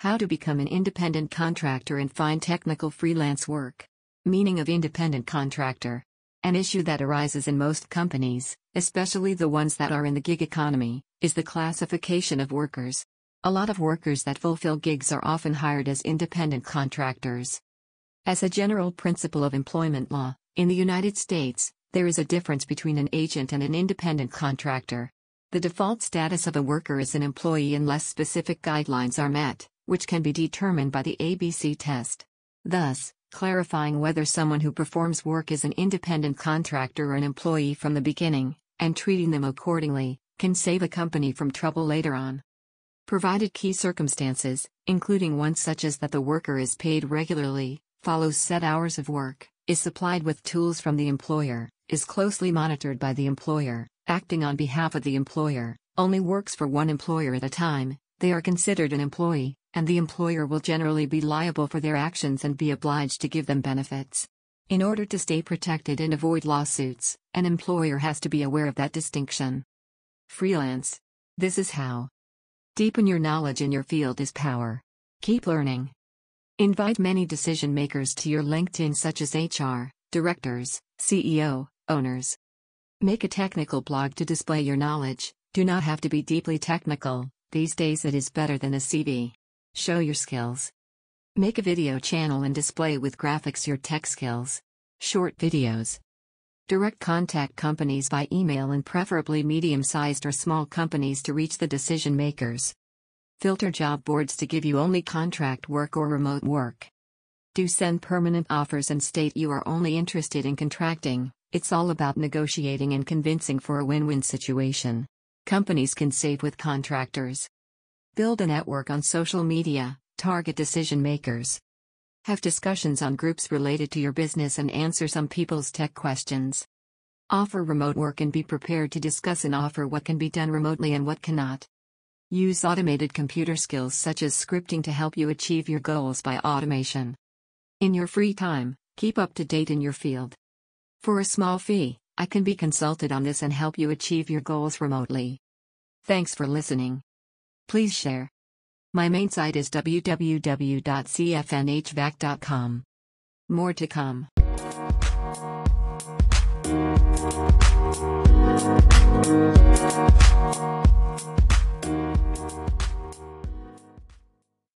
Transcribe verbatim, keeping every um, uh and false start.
How to become an independent contractor and find technical freelance work. Meaning of independent contractor. An issue that arises in most companies, especially the ones that are in the gig economy, is the classification of workers. A lot of workers that fulfill gigs are often hired as independent contractors. As a general principle of employment law, in the United States, there is a difference between an agent and an independent contractor. The default status of a worker is an employee unless specific guidelines are met, which can be determined by the A B C test. Thus, clarifying whether someone who performs work is an independent contractor or an employee from the beginning, and treating them accordingly, can save a company from trouble later on. Provided key circumstances, including ones such as that the worker is paid regularly, follows set hours of work, is supplied with tools from the employer, is closely monitored by the employer, acting on behalf of the employer, only works for one employer at a time, they are considered an employee, and the employer will generally be liable for their actions and be obliged to give them benefits. In order to stay protected and avoid lawsuits, an employer has to be aware of that distinction. Freelance. This is how. Deepen your knowledge in your field is power. Keep learning. Invite many decision makers to your LinkedIn, such as H R, directors, C E O, owners. Make a technical blog to display your knowledge. Do not have to be deeply technical. These days it is better than a C V. Show your skills. Make a video channel and display with graphics your tech skills. Short videos. Direct contact companies by email and preferably medium-sized or small companies to reach the decision makers. Filter job boards to give you only contract work or remote work. Do send permanent offers and state you are only interested in contracting. It's all about negotiating and convincing for a win-win situation. Companies can save with contractors. Build a network on social media, target decision makers. Have discussions on groups related to your business and answer some people's tech questions. Offer remote work and be prepared to discuss and offer what can be done remotely and what cannot. Use automated computer skills such as scripting to help you achieve your goals by automation. In your free time, keep up to date in your field. For a small fee, I can be consulted on this and help you achieve your goals remotely. Thanks for listening. Please share. My main site is w w w dot c f n h vac dot com. More to come.